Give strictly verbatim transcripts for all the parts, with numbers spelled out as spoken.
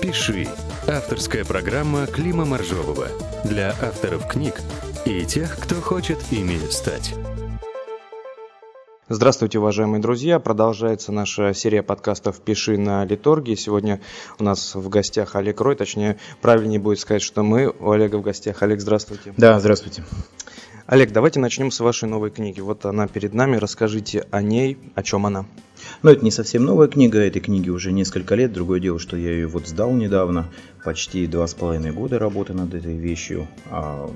«Пиши» — авторская программа Клима Маржового для авторов книг и тех, кто хочет ими стать. Здравствуйте, уважаемые друзья! Продолжается наша серия подкастов «Пиши на литургии». Сегодня у нас в гостях Олег Рой, точнее, правильнее будет сказать, что мы у Олега в гостях. Олег, здравствуйте! Да, здравствуйте! Олег, давайте начнем с вашей новой книги. Вот она перед нами. Расскажите о ней, о чем она. Ну, это не совсем новая книга. Этой книге уже несколько лет. Другое дело, что я ее вот сдал недавно. Почти два с половиной года работы над этой вещью. А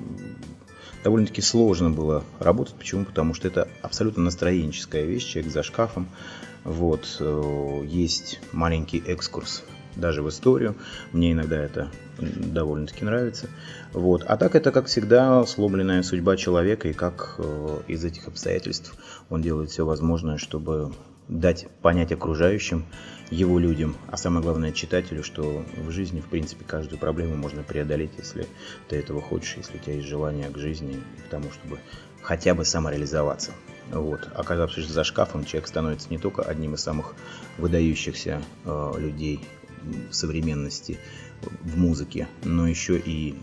довольно-таки сложно было работать. Почему? Потому что это абсолютно настроенческая вещь. Человек за шкафом. Вот. Есть маленький экскурс даже в историю. Мне иногда это довольно-таки нравится. Вот. А так это, как всегда, сломленная судьба человека, и как э, из этих обстоятельств он делает все возможное, чтобы дать понять окружающим, его людям, а самое главное читателю, что в жизни, в принципе, каждую проблему можно преодолеть, если ты этого хочешь, если у тебя есть желание к жизни и к тому, чтобы хотя бы самореализоваться. Вот. Оказавшись за шкафом, человек становится не только одним из самых выдающихся э, людей в современности, в музыке, но еще и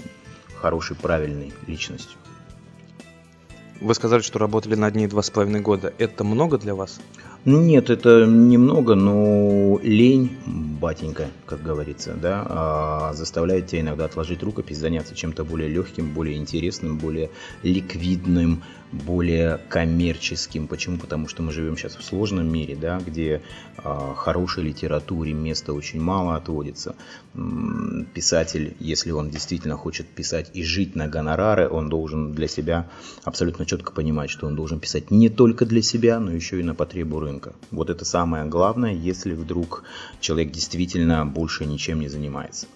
хорошей, правильной личностью. Вы сказали, что работали над ней два с половиной года. Это много для вас? Нет, это немного, но лень, батенька, как говорится, да, заставляет тебя иногда отложить рукопись, заняться чем-то более легким, более интересным, более ликвидным, более коммерческим. Почему? Потому что мы живем сейчас в сложном мире, да, где хорошей литературе места очень мало отводится. Писатель, если он действительно хочет писать и жить на гонорары, он должен для себя абсолютно четко понимать, что он должен писать не только для себя, но еще и на потребу рынка. Рынка. Вот это самое главное, если вдруг человек действительно больше ничем не занимается.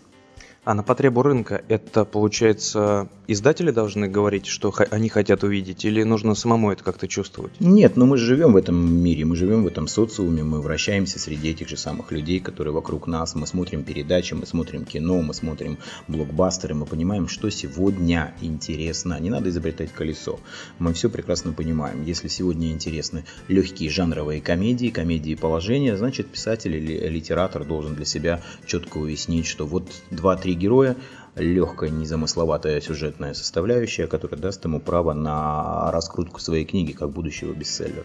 А на потребу рынка это, получается, издатели должны говорить, что х- они хотят увидеть, или нужно самому это как-то чувствовать? Нет, но мы же живем в этом мире, мы живем в этом социуме, мы вращаемся среди этих же самых людей, которые вокруг нас, мы смотрим передачи, мы смотрим кино, мы смотрим блокбастеры, мы понимаем, что сегодня интересно, не надо изобретать колесо, мы все прекрасно понимаем. Если сегодня интересны легкие жанровые комедии, комедии положения, значит писатель или литератор должен для себя четко уяснить, что вот два-три героя, легкая, незамысловатая сюжетная составляющая, которая даст ему право на раскрутку своей книги как будущего бестселлера.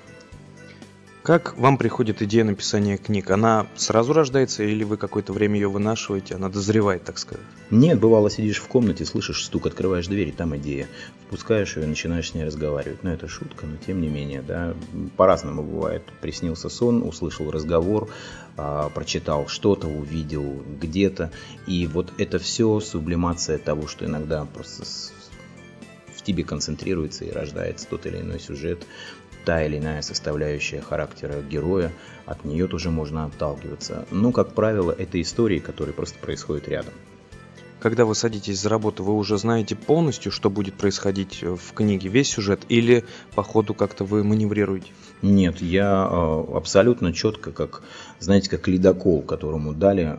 Как вам приходит идея написания книг? Она сразу рождается или вы какое-то время ее вынашиваете, она дозревает, так сказать? Нет, бывало, сидишь в комнате, слышишь стук, открываешь дверь, и там идея. Впускаешь ее и начинаешь с ней разговаривать. Ну, это шутка, но тем не менее, да, по-разному бывает. Приснился сон, услышал разговор, прочитал что-то, увидел где-то. И вот это все сублимация того, что иногда просто в тебе концентрируется и рождается тот или иной сюжет, та или иная составляющая характера героя, от нее тоже можно отталкиваться. Но, как правило, это истории, которые просто происходят рядом. Когда вы садитесь за работу, вы уже знаете полностью, что будет происходить в книге, весь сюжет, или по ходу как-то вы маневрируете? Нет, я абсолютно четко, как, знаете, как ледокол, которому дали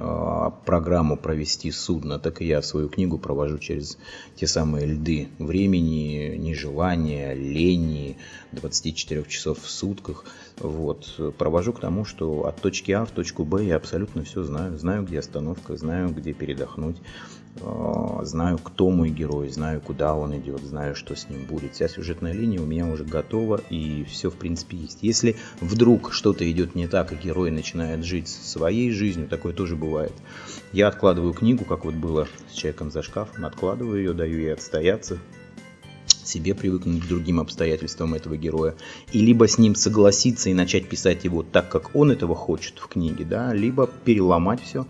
программу провести судно, так и я свою книгу провожу через те самые льды времени, нежелания, лени, двадцати четырёх часов в сутках. Вот. Провожу к тому, что от точки А в точку Б я абсолютно все знаю. Знаю, где остановка, знаю, где передохнуть, знаю, кто мой герой, знаю, куда он идет, знаю, что с ним будет. Вся сюжетная линия у меня уже готова, и все, в принципе, есть. Если вдруг что-то идет не так, и герой начинает жить своей жизнью, такое тоже бывает, я откладываю книгу, как вот было с «Человеком за шкафом», откладываю ее, даю ей отстояться, себе привыкнуть к другим обстоятельствам этого героя, и либо с ним согласиться и начать писать его так, как он этого хочет в книге, да, либо переломать все,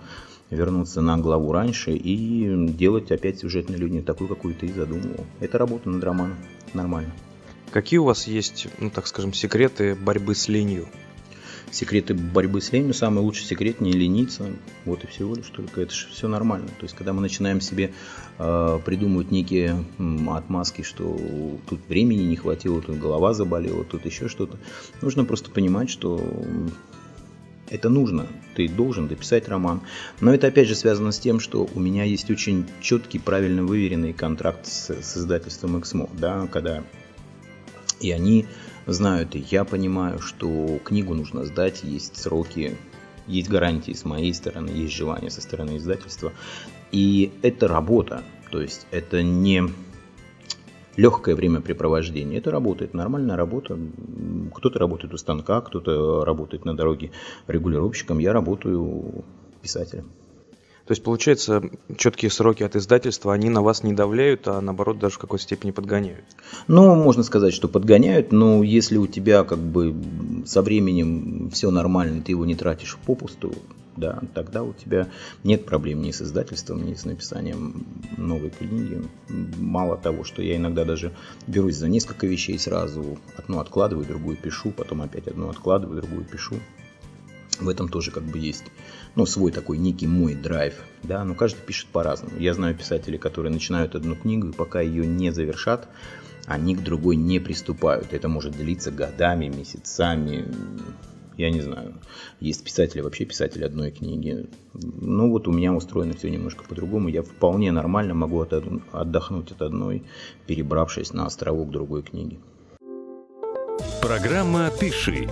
вернуться на главу раньше и делать опять сюжетную линию такую, какую ты и задумывал. Это работа над романом. Нормально. Какие у вас есть, ну так скажем, секреты борьбы с ленью? Секреты борьбы с ленью. Самый лучший секрет — не лениться. Вот и всего лишь только. Это же все нормально. То есть, когда мы начинаем себе э, придумывать некие м, отмазки, что тут времени не хватило, тут голова заболела, тут еще что-то, нужно просто понимать, что это нужно. Ты должен дописать роман. Но это опять же связано с тем, что у меня есть очень четкий, правильно выверенный контракт с, с издательством «Эксмо», да, когда и они знают, и я понимаю, что книгу нужно сдать, есть сроки, есть гарантии с моей стороны, есть желание со стороны издательства. И это работа, то есть это не легкое времяпрепровождение, это работа, это нормальная работа. Кто-то работает у станка, кто-то работает на дороге регулировщиком, я работаю писателем. То есть, получается, четкие сроки от издательства, они на вас не давляют, а наоборот даже в какой-то степени подгоняют? Ну, можно сказать, что подгоняют, но если у тебя как бы со временем все нормально, ты его не тратишь попусту, да, тогда у тебя нет проблем ни с издательством, ни с написанием новой книги. Мало того, что я иногда даже берусь за несколько вещей сразу, одну откладываю, другую пишу, потом опять одну откладываю, другую пишу. В этом тоже как бы есть, ну, свой такой некий мой драйв, да, но каждый пишет по-разному. Я знаю писателей, которые начинают одну книгу, и пока ее не завершат, они к другой не приступают. Это может длиться годами, месяцами, я не знаю. Есть писатели, вообще писатели одной книги. Ну, вот у меня устроено все немножко по-другому. Я вполне нормально могу отдохнуть от одной, перебравшись на островок другой книги. Программа «Пиши».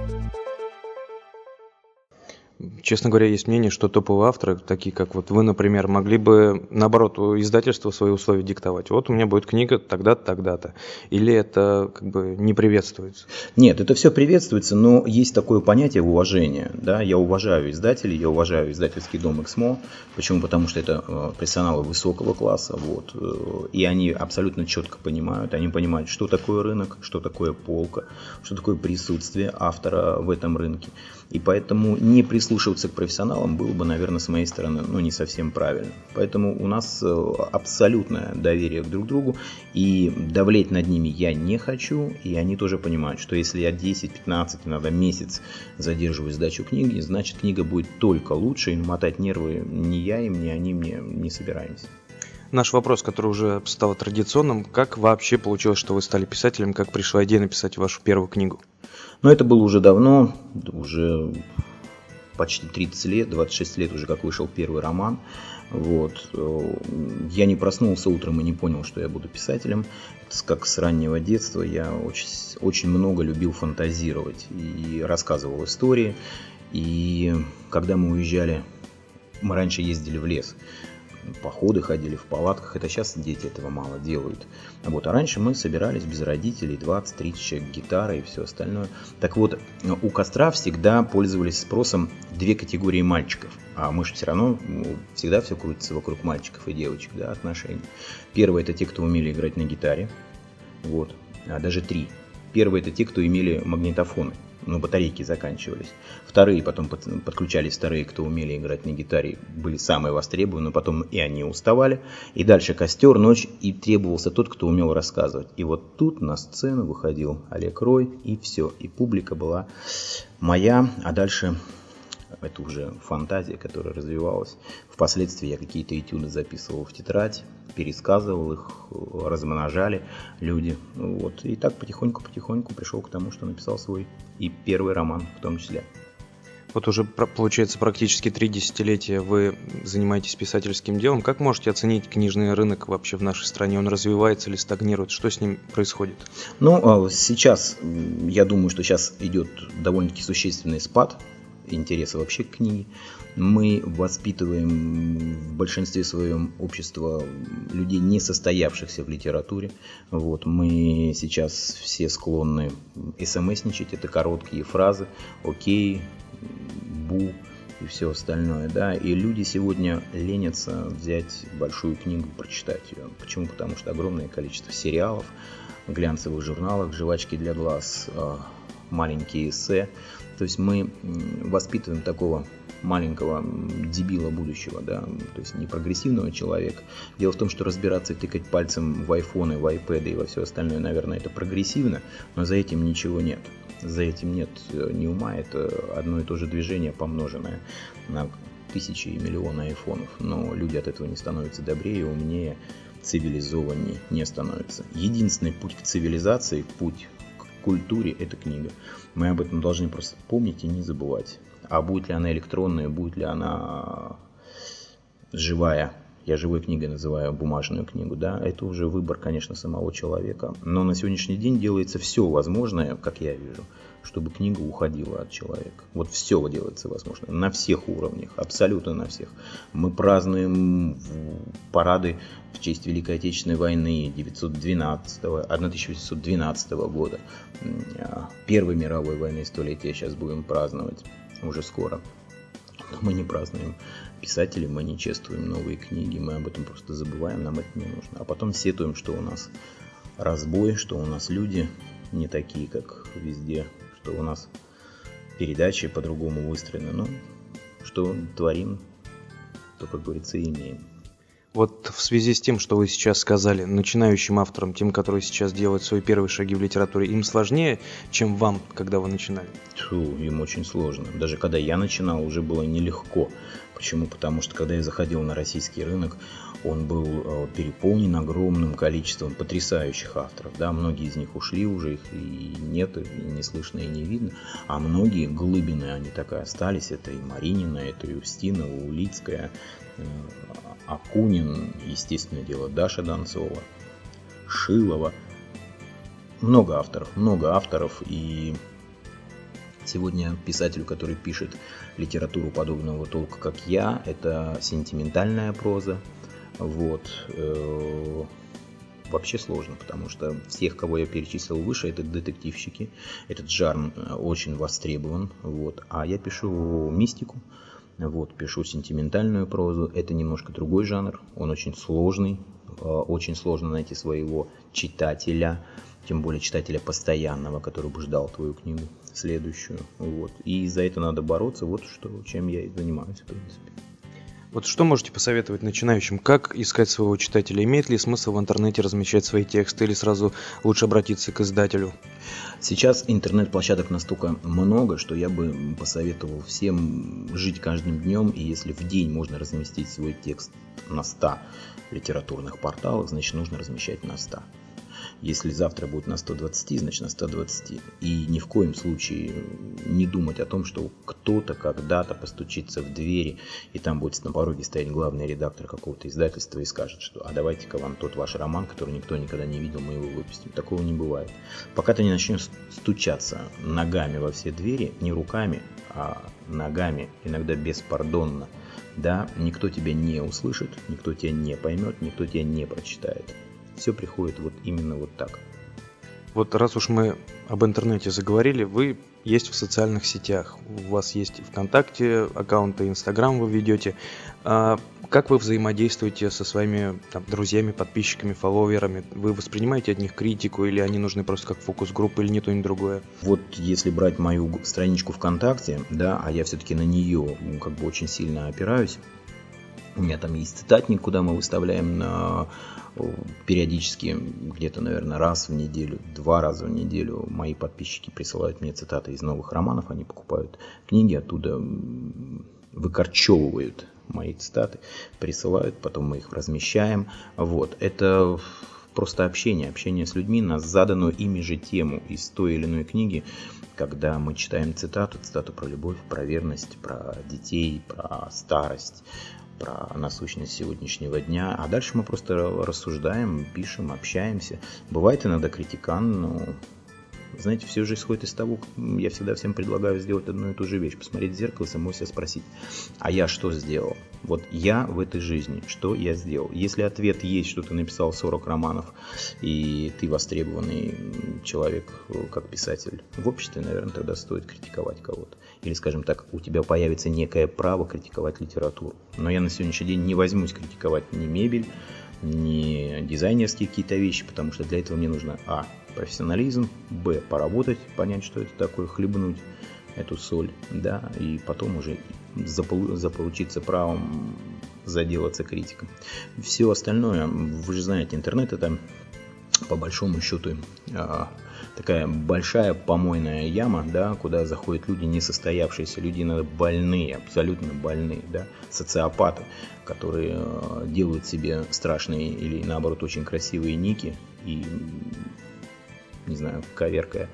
Честно говоря, есть мнение, что топовые авторы, такие как вот вы, например, могли бы, наоборот, издательству свои условия диктовать. Вот у меня будет книга тогда-то, тогда-то. Или это как бы не приветствуется? Нет, это все приветствуется, но есть такое понятие уважения. Да? Я уважаю издателей, я уважаю издательский дом Эксмо. Почему? Потому что это профессионалы высокого класса. Вот. И они абсолютно четко понимают. Они понимают, что такое рынок, что такое полка, что такое присутствие автора в этом рынке. И поэтому не прислушиваться к профессионалам было бы, наверное, с моей стороны, ну, не совсем правильно. Поэтому у нас абсолютное доверие друг к другу, и давлеть над ними я не хочу, и они тоже понимают, что если я десять-пятнадцать, иногда месяц задерживаю сдачу книги, значит, книга будет только лучше, и мотать нервы ни я им, ни они мне не собираемся. Наш вопрос, который уже стал традиционным, как вообще получилось, что вы стали писателем, как пришла идея написать вашу первую книгу? Но это было уже давно, уже почти тридцать лет, двадцать шесть лет уже, как вышел первый роман. Вот. Я не проснулся утром и не понял, что я буду писателем. Как с раннего детства я очень, очень много любил фантазировать и рассказывал истории. И когда мы уезжали, мы раньше ездили в лес. Походы ходили в палатках, это сейчас дети этого мало делают. А вот, а раньше мы собирались без родителей, двадцать-тридцать человек, гитара и все остальное. Так вот, у костра всегда пользовались спросом две категории мальчиков. А мы же все равно, всегда все крутится вокруг мальчиков и девочек, да, отношений. Первые — это те, кто умели играть на гитаре, вот, а даже три. Первые — это те, кто имели магнитофоны, но батарейки заканчивались. Вторые, потом под, подключались вторые, кто умели играть на гитаре, были самые востребованы, но потом и они уставали. И дальше костер, ночь, и требовался тот, кто умел рассказывать. И вот тут на сцену выходил Олег Рой, и все, и публика была моя, а дальше... Это уже фантазия, которая развивалась. Впоследствии я какие-то этюды записывал в тетрадь, пересказывал их, размножали люди. Вот. И так потихоньку-потихоньку пришел к тому, что написал свой и первый роман в том числе. Вот уже, получается, практически три десятилетия вы занимаетесь писательским делом. Как можете оценить книжный рынок вообще в нашей стране? Он развивается или стагнирует? Что с ним происходит? Ну, сейчас, я думаю, что сейчас идет довольно-таки существенный спад интереса вообще к книге. Мы воспитываем в большинстве своем общество людей, не состоявшихся в литературе. Вот. Мы сейчас все склонны смсничать, это короткие фразы, окей, бу и все остальное. Да? И люди сегодня ленятся взять большую книгу, прочитать ее. Почему? Потому что огромное количество сериалов, глянцевых журналов, жвачки для глаз, маленькие эссе. То есть мы воспитываем такого маленького дебила будущего, да, то есть не прогрессивного человека. Дело в том, что разбираться и тыкать пальцем в айфоны, в айпэды и во все остальное, наверное, это прогрессивно, но за этим ничего нет. За этим нет ни ума, это одно и то же движение, помноженное на тысячи и миллионы айфонов. Но люди от этого не становятся добрее, умнее, цивилизованнее не становятся. Единственный путь к цивилизации, путь культуре – это книга. Мы об этом должны просто помнить и не забывать. А будет ли она электронная, будет ли она живая, я живой книгой называю бумажную книгу, да, это уже выбор, конечно, самого человека. Но на сегодняшний день делается все возможное, как я вижу, чтобы книга уходила от человека. Вот все делается возможно, на всех уровнях, абсолютно на всех. Мы празднуем парады в честь Великой Отечественной войны тысяча девятьсот двенадцатого года, Первой мировой войны, столетия сейчас будем праздновать уже скоро. Но мы не празднуем писателей, мы не чествуем новые книги, мы об этом просто забываем, нам это не нужно. А потом сетуем, что у нас разбой, что у нас люди не такие, как везде, что у нас передачи по-другому выстроены. Но что творим, то, как говорится, и имеем. Вот в связи с тем, что вы сейчас сказали, начинающим авторам, тем, которые сейчас делают свои первые шаги в литературе, им сложнее, чем вам, когда вы начинали? Фу, им очень сложно. Даже когда я начинал, уже было нелегко. Почему? Потому что, когда я заходил на российский рынок, он был переполнен огромным количеством потрясающих авторов. Да, многие из них ушли уже, их и нет, и не слышно, и не видно. А многие глыбины, они так и остались. Это и Маринина, это и Устинова, Улицкая, Акунин, естественно дело, Даша Донцова, Шилова. Много авторов, много авторов. И сегодня писателю, который пишет литературу подобного толка, как я, это сентиментальная проза. Вот. Вообще сложно, потому что всех, кого я перечислил выше, это детективщики. Этот жанр очень востребован. Вот. А я пишу мистику. Вот, пишу сентиментальную прозу, это немножко другой жанр, он очень сложный, очень сложно найти своего читателя, тем более читателя постоянного, который бы ждал твою книгу следующую, вот, и за это надо бороться, вот что, чем я и занимаюсь, в принципе. Вот что можете посоветовать начинающим, как искать своего читателя, имеет ли смысл в интернете размещать свои тексты или сразу лучше обратиться к издателю? Сейчас интернет-площадок настолько много, что я бы посоветовал всем жить каждым днем, и если в день можно разместить свой текст на ста литературных порталах, значит нужно размещать на ста. Если завтра будет на сто двадцать, значит на сто двадцать. И ни в коем случае не думать о том, что кто-то когда-то постучится в двери, и там будет на пороге стоять главный редактор какого-то издательства и скажет, что «а давайте-ка вам тот ваш роман, который никто никогда не видел, мы его выпустим». Такого не бывает. Пока ты не начнешь стучаться ногами во все двери, не руками, а ногами, иногда беспардонно, да, никто тебя не услышит, никто тебя не поймет, никто тебя не прочитает. Все приходит вот именно вот так. Вот раз уж мы об интернете заговорили, вы есть в социальных сетях. У вас есть ВКонтакте, аккаунты Инстаграм вы ведете. А как вы взаимодействуете со своими там, друзьями, подписчиками, фолловерами? Вы воспринимаете от них критику или они нужны просто как фокус-группа или ни то, ни другое? Вот если брать мою страничку ВКонтакте, да, а я все-таки на нее как бы очень сильно опираюсь, у меня там есть цитатник, куда мы выставляем на... периодически, где-то, наверное, раз в неделю, два раза в неделю мои подписчики присылают мне цитаты из новых романов, они покупают книги, оттуда выкорчевывают мои цитаты, присылают, потом мы их размещаем. Вот, это просто общение, общение с людьми на заданную ими же тему из той или иной книги, когда мы читаем цитату, цитату про любовь, про верность, про детей, про старость, про насущность сегодняшнего дня, а дальше мы просто рассуждаем, пишем, общаемся. Бывает иногда критикан, но, знаете, все же исходит из того, я всегда всем предлагаю сделать одну и ту же вещь, посмотреть в зеркало и самому себя спросить, а я что сделал? Вот я в этой жизни, что я сделал? Если ответ есть, что ты написал сорок романов, и ты востребованный человек как писатель в обществе, наверное, тогда стоит критиковать кого-то. Или, скажем так, у тебя появится некое право критиковать литературу. Но я на сегодняшний день не возьмусь критиковать ни мебель, ни дизайнерские какие-то вещи, потому что для этого мне нужно а. профессионализм, б. поработать, понять, что это такое, хлебнуть эту соль, да, и потом уже запол- заполучиться правом заделаться критиком. Все остальное, вы же знаете, интернет это по большому счету такая большая помойная яма, да, куда заходят люди несостоявшиеся, люди иногда больные, абсолютно больные, да, социопаты, которые делают себе страшные или наоборот очень красивые ники и, не знаю, коверкая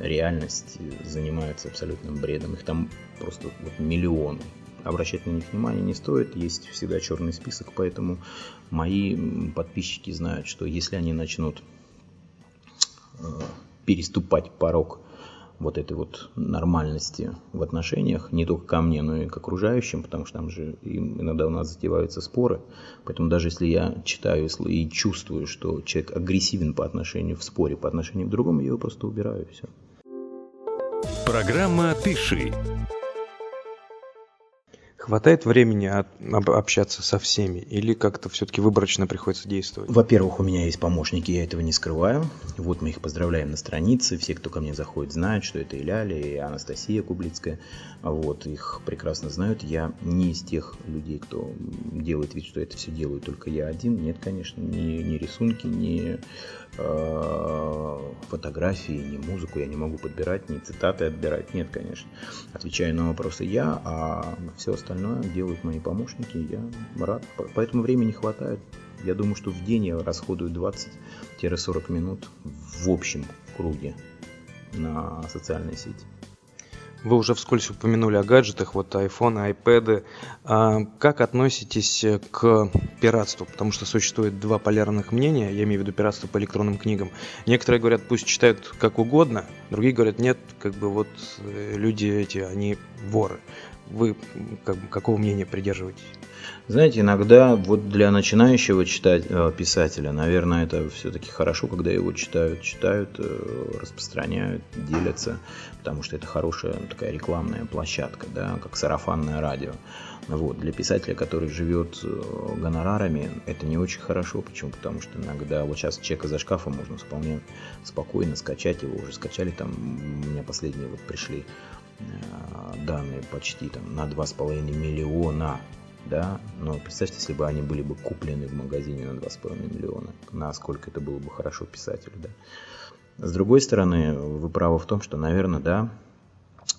реальность, занимаются абсолютным бредом. Их там просто вот миллионы. Обращать на них внимание не стоит, есть всегда черный список, поэтому мои подписчики знают, что если они начнут э, переступать порог вот этой вот нормальности в отношениях, не только ко мне, но и к окружающим, потому что там же иногда у нас затеваются споры. Поэтому даже если я читаю и чувствую, что человек агрессивен по отношению в споре, по отношению к другому, я его просто убираю, и все. Программа «Пиши». Хватает времени от, об, общаться со всеми или как-то все-таки выборочно приходится действовать? Во-первых, у меня есть помощники, я этого не скрываю. Вот мы их поздравляем на странице. Все, кто ко мне заходит, знают, что это Иляля и Анастасия Кублицкая. Вот, их прекрасно знают. Я не из тех людей, кто делает вид, что это все делаю только я один. Нет, конечно, ни, ни рисунки, ни э, фотографии, ни музыку я не могу подбирать, ни цитаты отбирать. Нет, конечно. Отвечаю на вопросы я, а все остальное делают мои помощники, я рад. Поэтому времени хватает. Я думаю, что в день я расходую двадцать-сорок минут в общем круге на социальные сети. Вы уже вскользь упомянули о гаджетах, вот iPhone, iPad. А как относитесь к пиратству? Потому что существует два полярных мнения, я имею в виду пиратство по электронным книгам. Некоторые говорят, пусть читают как угодно, другие говорят, нет, как бы вот люди эти, они воры. Вы как, какого мнения придерживаетесь? Знаете, иногда вот для начинающего читать, писателя, наверное, это все-таки хорошо, когда его читают, читают, распространяют, делятся, потому что это хорошая такая рекламная площадка, да, как сарафанное радио. Вот. Для писателя, который живет гонорарами, это не очень хорошо. Почему? Потому что иногда вот сейчас «Человека за шкафом» можно вполне спокойно скачать, его уже скачали, там у меня последние вот пришли данные почти там на два с половиной миллиона, да, но представьте, если бы они были бы куплены в магазине на два с половиной миллиона, насколько это было бы хорошо писателю, да. С другой стороны, вы правы в том, что, наверное, да,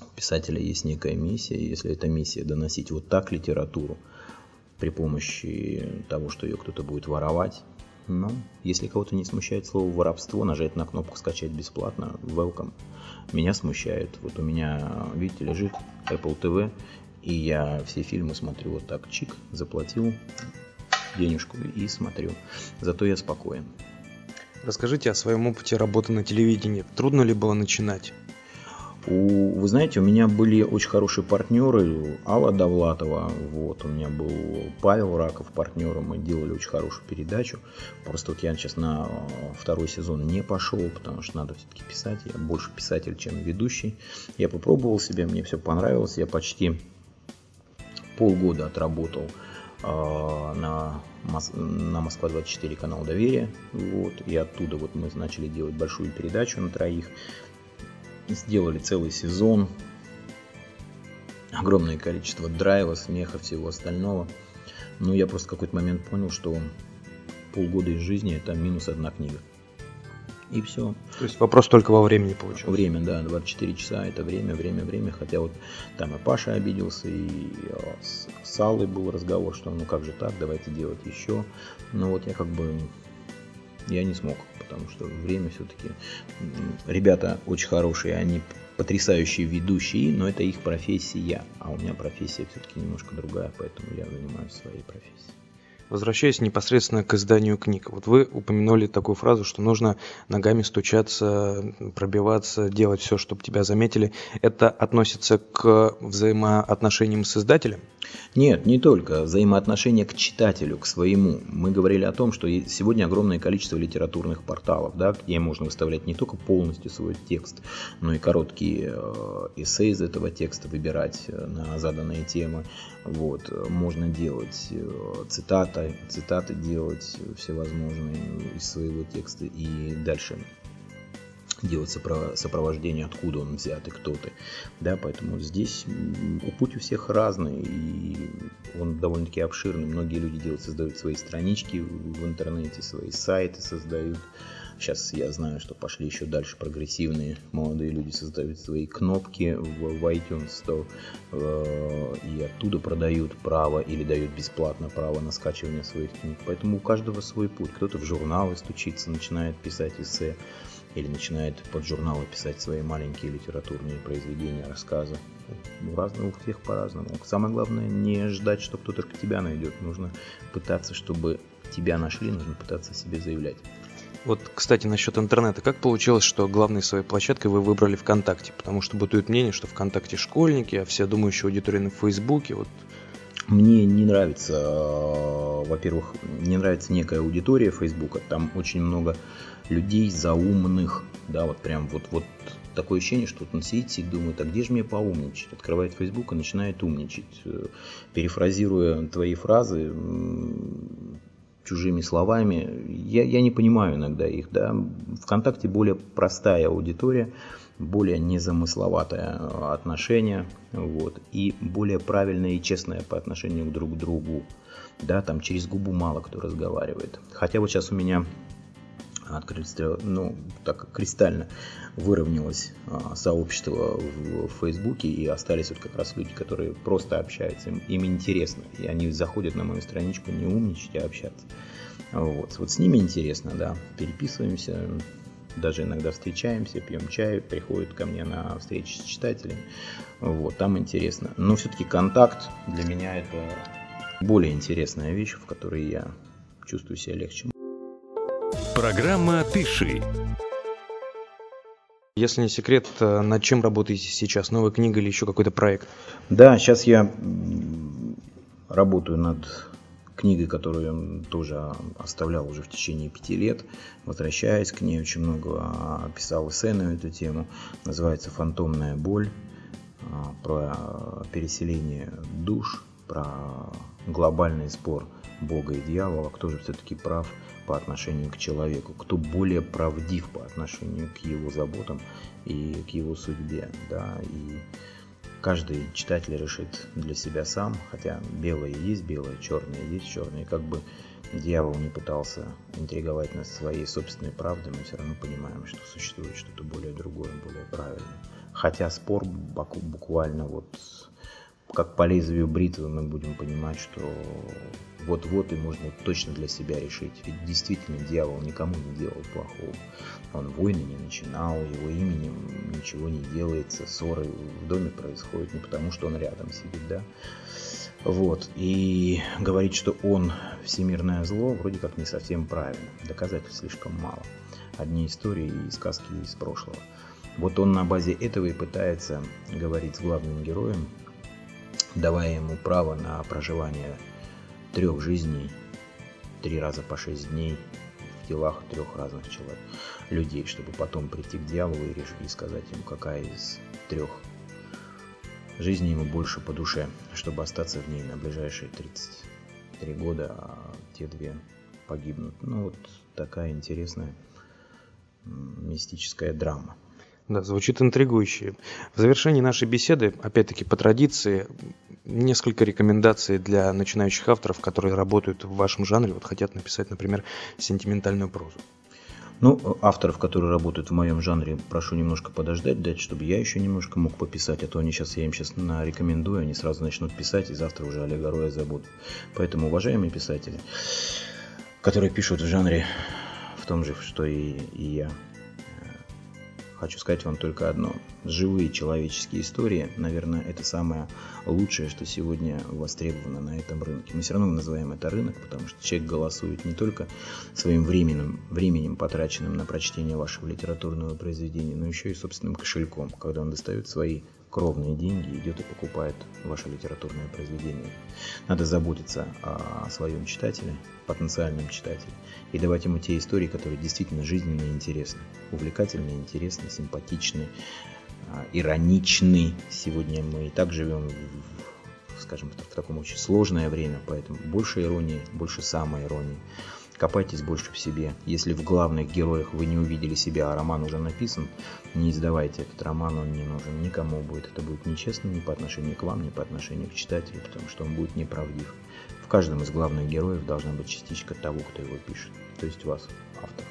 у писателя есть некая миссия, если эта миссия доносить вот так литературу при помощи того, что ее кто-то будет воровать, ну, если кого-то не смущает слово «воровство», нажать на кнопку «Скачать бесплатно», welcome. Меня смущает. Вот у меня, видите, лежит Apple ти ви, и я все фильмы смотрю вот так, чик, заплатил денежку и смотрю. Зато я спокоен. Расскажите о своем опыте работы на телевидении. Трудно ли было начинать? У, вы знаете, у меня были очень хорошие партнеры, Алла Довлатова, вот, у меня был Павел Раков партнером, мы делали очень хорошую передачу, просто вот я сейчас на второй сезон не пошел, потому что надо все-таки писать, я больше писатель, чем ведущий, я попробовал себя, мне все понравилось, я почти полгода отработал э, на, на Москва двадцать четыре канал доверия, вот, и оттуда вот мы начали делать большую передачу на троих. Сделали целый сезон, огромное количество драйва, смеха, всего остального. Но я просто в какой-то момент понял, что полгода из жизни это минус одна книга. И все. То есть вопрос только во времени получился. Время, да, двадцать четыре часа, это время, время, время. Хотя вот там и Паша обиделся, и с Аллой был разговор, что ну как же так, давайте делать еще. Но вот я как бы... Я не смог, потому что время все-таки... Ребята очень хорошие, они потрясающие ведущие, но это их профессия. А у меня профессия все-таки немножко другая, поэтому я занимаюсь своей профессией. Возвращаясь непосредственно к изданию книг. Вот вы упомянули такую фразу, что нужно ногами стучаться, пробиваться, делать все, чтобы тебя заметили. Это относится к взаимоотношениям с издателем? Нет, не только. Взаимоотношения к читателю, к своему. Мы говорили о том, что сегодня огромное количество литературных порталов, да, где можно выставлять не только полностью свой текст, но и короткие эссе из этого текста выбирать на заданные темы. Вот. Можно делать цитаты, цитаты делать всевозможные из своего текста и дальше делать сопровождение, откуда он взят и кто ты. Да, поэтому здесь путь у всех разный, и он довольно-таки обширный. Многие люди делают, создают свои странички в интернете, свои сайты создают. Сейчас я знаю, что пошли еще дальше прогрессивные молодые люди, создают свои кнопки в iTunes Store и оттуда продают право или дают бесплатно право на скачивание своих книг. Поэтому у каждого свой путь. Кто-то в журналы стучится, начинает писать эссе или начинает под журналы писать свои маленькие литературные произведения, рассказы. У разных, у всех по-разному. Самое главное не ждать, что кто-то к тебя найдет. Нужно пытаться, чтобы тебя нашли, нужно пытаться себе заявлять. Вот, кстати, насчет интернета. Как получилось, что главной своей площадкой вы выбрали ВКонтакте? Потому что бытует мнение, что ВКонтакте школьники, а вся думающая аудитория на Фейсбуке. Вот. Мне не нравится, во-первых, не нравится некая аудитория Фейсбука. Там очень много людей заумных. Да, вот прям вот, вот такое ощущение, что он сидит и думает, а где же мне поумничать? Открывает Фейсбук и начинает умничать. Перефразируя твои фразы чужими словами, я, я не понимаю иногда их, да, ВКонтакте более простая аудитория, более незамысловатое отношение, вот, и более правильное и честное по отношению друг к другу, да, там через губу мало кто разговаривает, хотя вот сейчас у меня открылся, ну, так кристально выровнялось а, сообщество в, в Фейсбуке, и остались вот как раз люди, которые просто общаются, им, им интересно, и они заходят на мою страничку не умничать, а общаться. Вот, вот с ними интересно, да, переписываемся, даже иногда встречаемся, пьем чай, приходят ко мне на встречи с читателями, вот, там интересно. Но все-таки контакт для меня это более интересная вещь, в которой я чувствую себя легче. Программа «Пиши». Если не секрет, над чем работаете сейчас? Новая книга или еще какой-то проект? Да, сейчас я работаю над книгой, которую тоже оставлял уже в течение пяти лет. Возвращаясь к ней, очень много писал эссе на эту тему. Называется «Фантомная боль». Про переселение душ, про глобальный спор Бога и дьявола, кто же все-таки прав по отношению к человеку, кто более правдив по отношению к его заботам и к его судьбе, да, и каждый читатель решит для себя сам, хотя белое есть белое, черное есть черное, и как бы дьявол не пытался интриговать нас своей собственной правдой, мы все равно понимаем, что существует что-то более другое, более правильное, хотя спор буквально вот как по лезвию бритвы мы будем понимать, что вот-вот и можно точно для себя решить. Ведь действительно дьявол никому не делал плохого. Он войны не начинал, его именем ничего не делается, ссоры в доме происходят не потому, что он рядом сидит, да? Вот. И говорить, что он всемирное зло, вроде как не совсем правильно. Доказательств слишком мало. Одни истории и сказки из прошлого. Вот он на базе этого и пытается говорить с главным героем, давая ему право на проживание трех жизней, три раза по шесть дней в телах трех разных человек, людей, чтобы потом прийти к дьяволу и, решить, и сказать ему, какая из трех жизней ему больше по душе, чтобы остаться в ней на ближайшие тридцать три года, а те две погибнут. Ну вот такая интересная мистическая драма. Да, звучит интригующе. В завершении нашей беседы, опять-таки по традиции, несколько рекомендаций для начинающих авторов, которые работают в вашем жанре, вот хотят написать, например, сентиментальную прозу. Ну, авторов, которые работают в моем жанре, прошу немножко подождать, дать, чтобы я еще немножко мог пописать, а то они сейчас, я им сейчас рекомендую, они сразу начнут писать, и завтра уже Олега Роя забудут. Поэтому, уважаемые писатели, которые пишут в жанре, в том же, что и, и я, хочу сказать вам только одно. Живые человеческие истории, наверное, это самое лучшее, что сегодня востребовано на этом рынке. Мы все равно называем это рынок, потому что человек голосует не только своим временем, временем потраченным на прочтение вашего литературного произведения, но еще и собственным кошельком, когда он достает свои кровные деньги, идет и покупает ваше литературное произведение. Надо заботиться о своем читателе, потенциальном читателе, и давать ему те истории, которые действительно жизненные и интересны, увлекательные, интересные, симпатичные, ироничны. Сегодня мы и так живем, в, скажем так, в таком очень сложное время, поэтому больше иронии, больше самоиронии. Копайтесь больше в себе. Если в главных героях вы не увидели себя, а роман уже написан, не издавайте этот роман, он не нужен никому будет. Это будет нечестно ни по отношению к вам, ни по отношению к читателю, потому что он будет неправдив. В каждом из главных героев должна быть частичка того, кто его пишет, то есть вас, автор.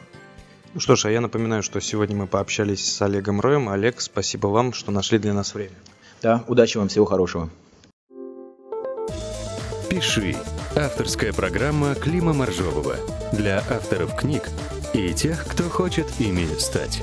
Ну что ж, а я напоминаю, что сегодня мы пообщались с Олегом Роем. Олег, спасибо вам, что нашли для нас время. Да, удачи вам, всего хорошего. «Пиши» – авторская программа Клима Маржового для авторов книг и тех, кто хочет ими стать.